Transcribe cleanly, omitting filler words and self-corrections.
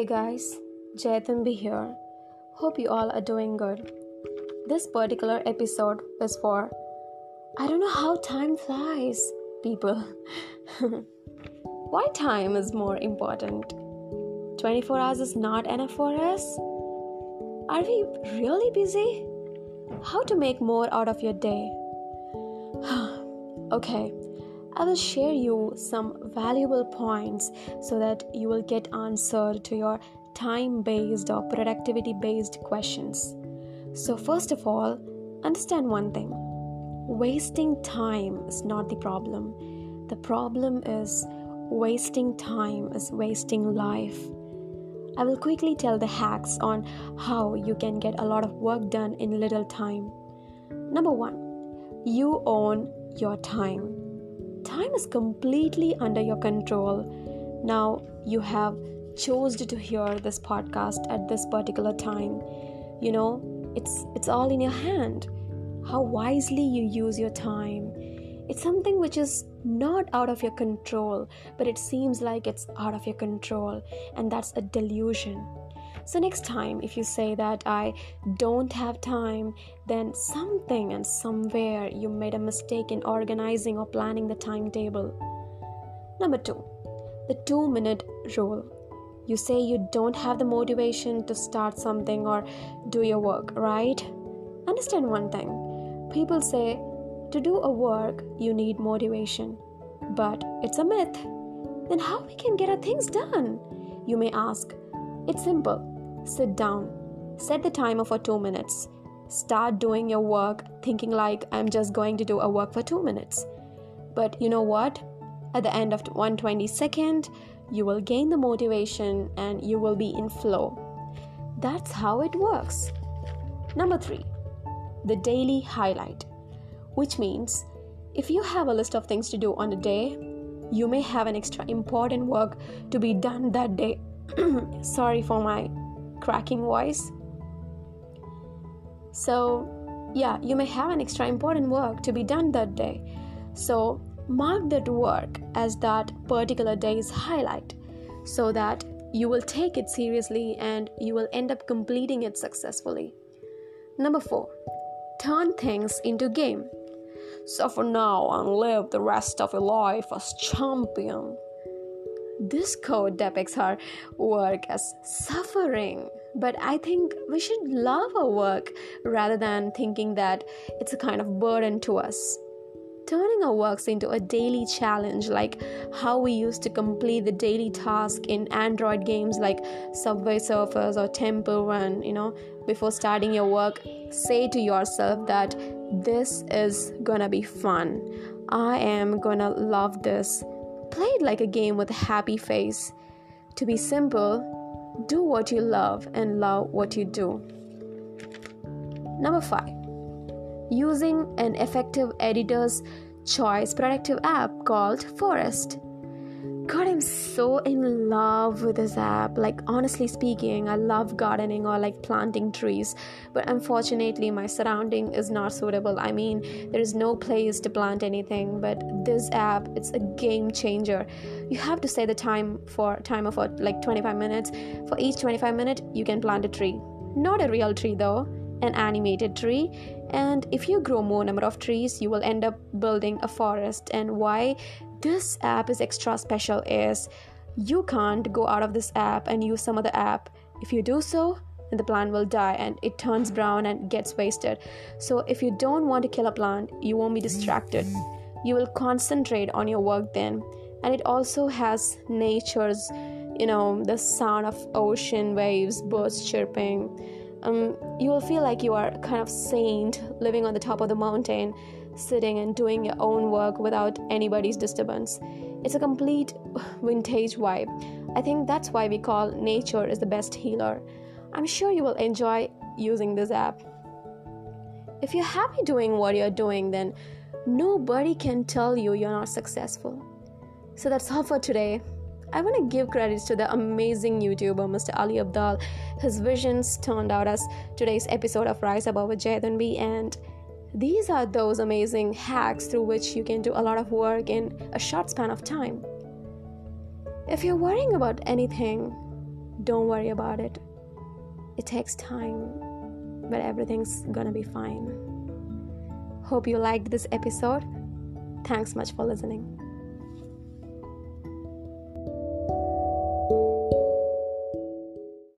Hey guys, Jayatumbi here. Hope you all are doing good. This particular episode is for I don't know how time flies, people. Why time is more important? 24 hours is not enough for us? Are we really busy? How to make more out of your day? Okay, I will share you some valuable points so that you will get answer to your time-based or productivity-based questions. So first of all, understand one thing. Wasting time is not the problem. The problem is wasting time is wasting life. I will quickly tell the hacks on how you can get a lot of work done in little time. Number 1, you own your time. Time is completely under your control. Now you have chosen to hear this podcast at this particular time. You know, it's all in your hand. How wisely you use your time. It's something which is not out of your control, but it seems like it's out of your control, and that's a delusion. So next time, if you say that I don't have time, then something and somewhere you made a mistake in organizing or planning the timetable. Number 2, the 2-minute rule. You say you don't have the motivation to start something or do your work, right? Understand one thing. People say to do a work, you need motivation, but it's a myth. Then how we can get our things done? You may ask. It's simple. Sit down. Set the timer for 2 minutes. Start doing your work thinking like I'm just going to do a work for 2 minutes. But you know what? At the end of 122nd, you will gain the motivation and you will be in flow. That's how it works. Number 3, the daily highlight. Which means if you have a list of things to do on a day, you may have an extra important work to be done that day. Sorry for my cracking voice. So, you may have an extra important work to be done that day. So, mark that work as that particular day's highlight so that you will take it seriously and you will end up completing it successfully. Number 4, turn things into game. Suffer now and live the rest of your life as champion. This code depicts our work as suffering, but I think we should love our work rather than thinking that it's a kind of burden to us. Turning our works into a daily challenge, like how we used to complete the daily task in Android games like Subway Surfers or Temple Run, before starting your work, say to yourself that this is gonna be fun. I am gonna love this. Played like a game with a happy face. To be simple, do what you love and love what you do. Number 5, using an effective editor's choice productive app called Forest. God, I'm so in love with this app. Like, honestly speaking, I love gardening or like planting trees, but unfortunately my surrounding is not suitable. I mean, there is no place to plant anything, but this app, it's a game changer. You have to set the timer for like 25 minutes. For each 25 minute, you can plant a tree. Not a real tree though, an animated tree. And if you grow more number of trees, you will end up building a forest. And why this app is extra special is you can't go out of this app and use some other app. If you do so, then the plant will die and it turns brown and gets wasted. So if you don't want to kill a plant, you won't be distracted. You will concentrate on your work then. And it also has nature's, the sound of ocean waves, birds chirping. You will feel like you are kind of saint living on the top of the mountain, sitting and doing your own work without anybody's disturbance. It's a complete vintage vibe. I think that's why we call nature is the best healer. I'm sure you will enjoy using this app. If you're happy doing what you're doing, then nobody can tell you you're not successful. So that's all for today. I want to give credits to the amazing YouTuber Mr. Ali Abdal. His visions turned out as today's episode of Rise Above a Jayadan B, and these are those amazing hacks through which you can do a lot of work in a short span of time. If you're worrying about anything, Don't worry about it. It takes time, but everything's gonna be fine. Hope you liked this episode. Thanks much for listening.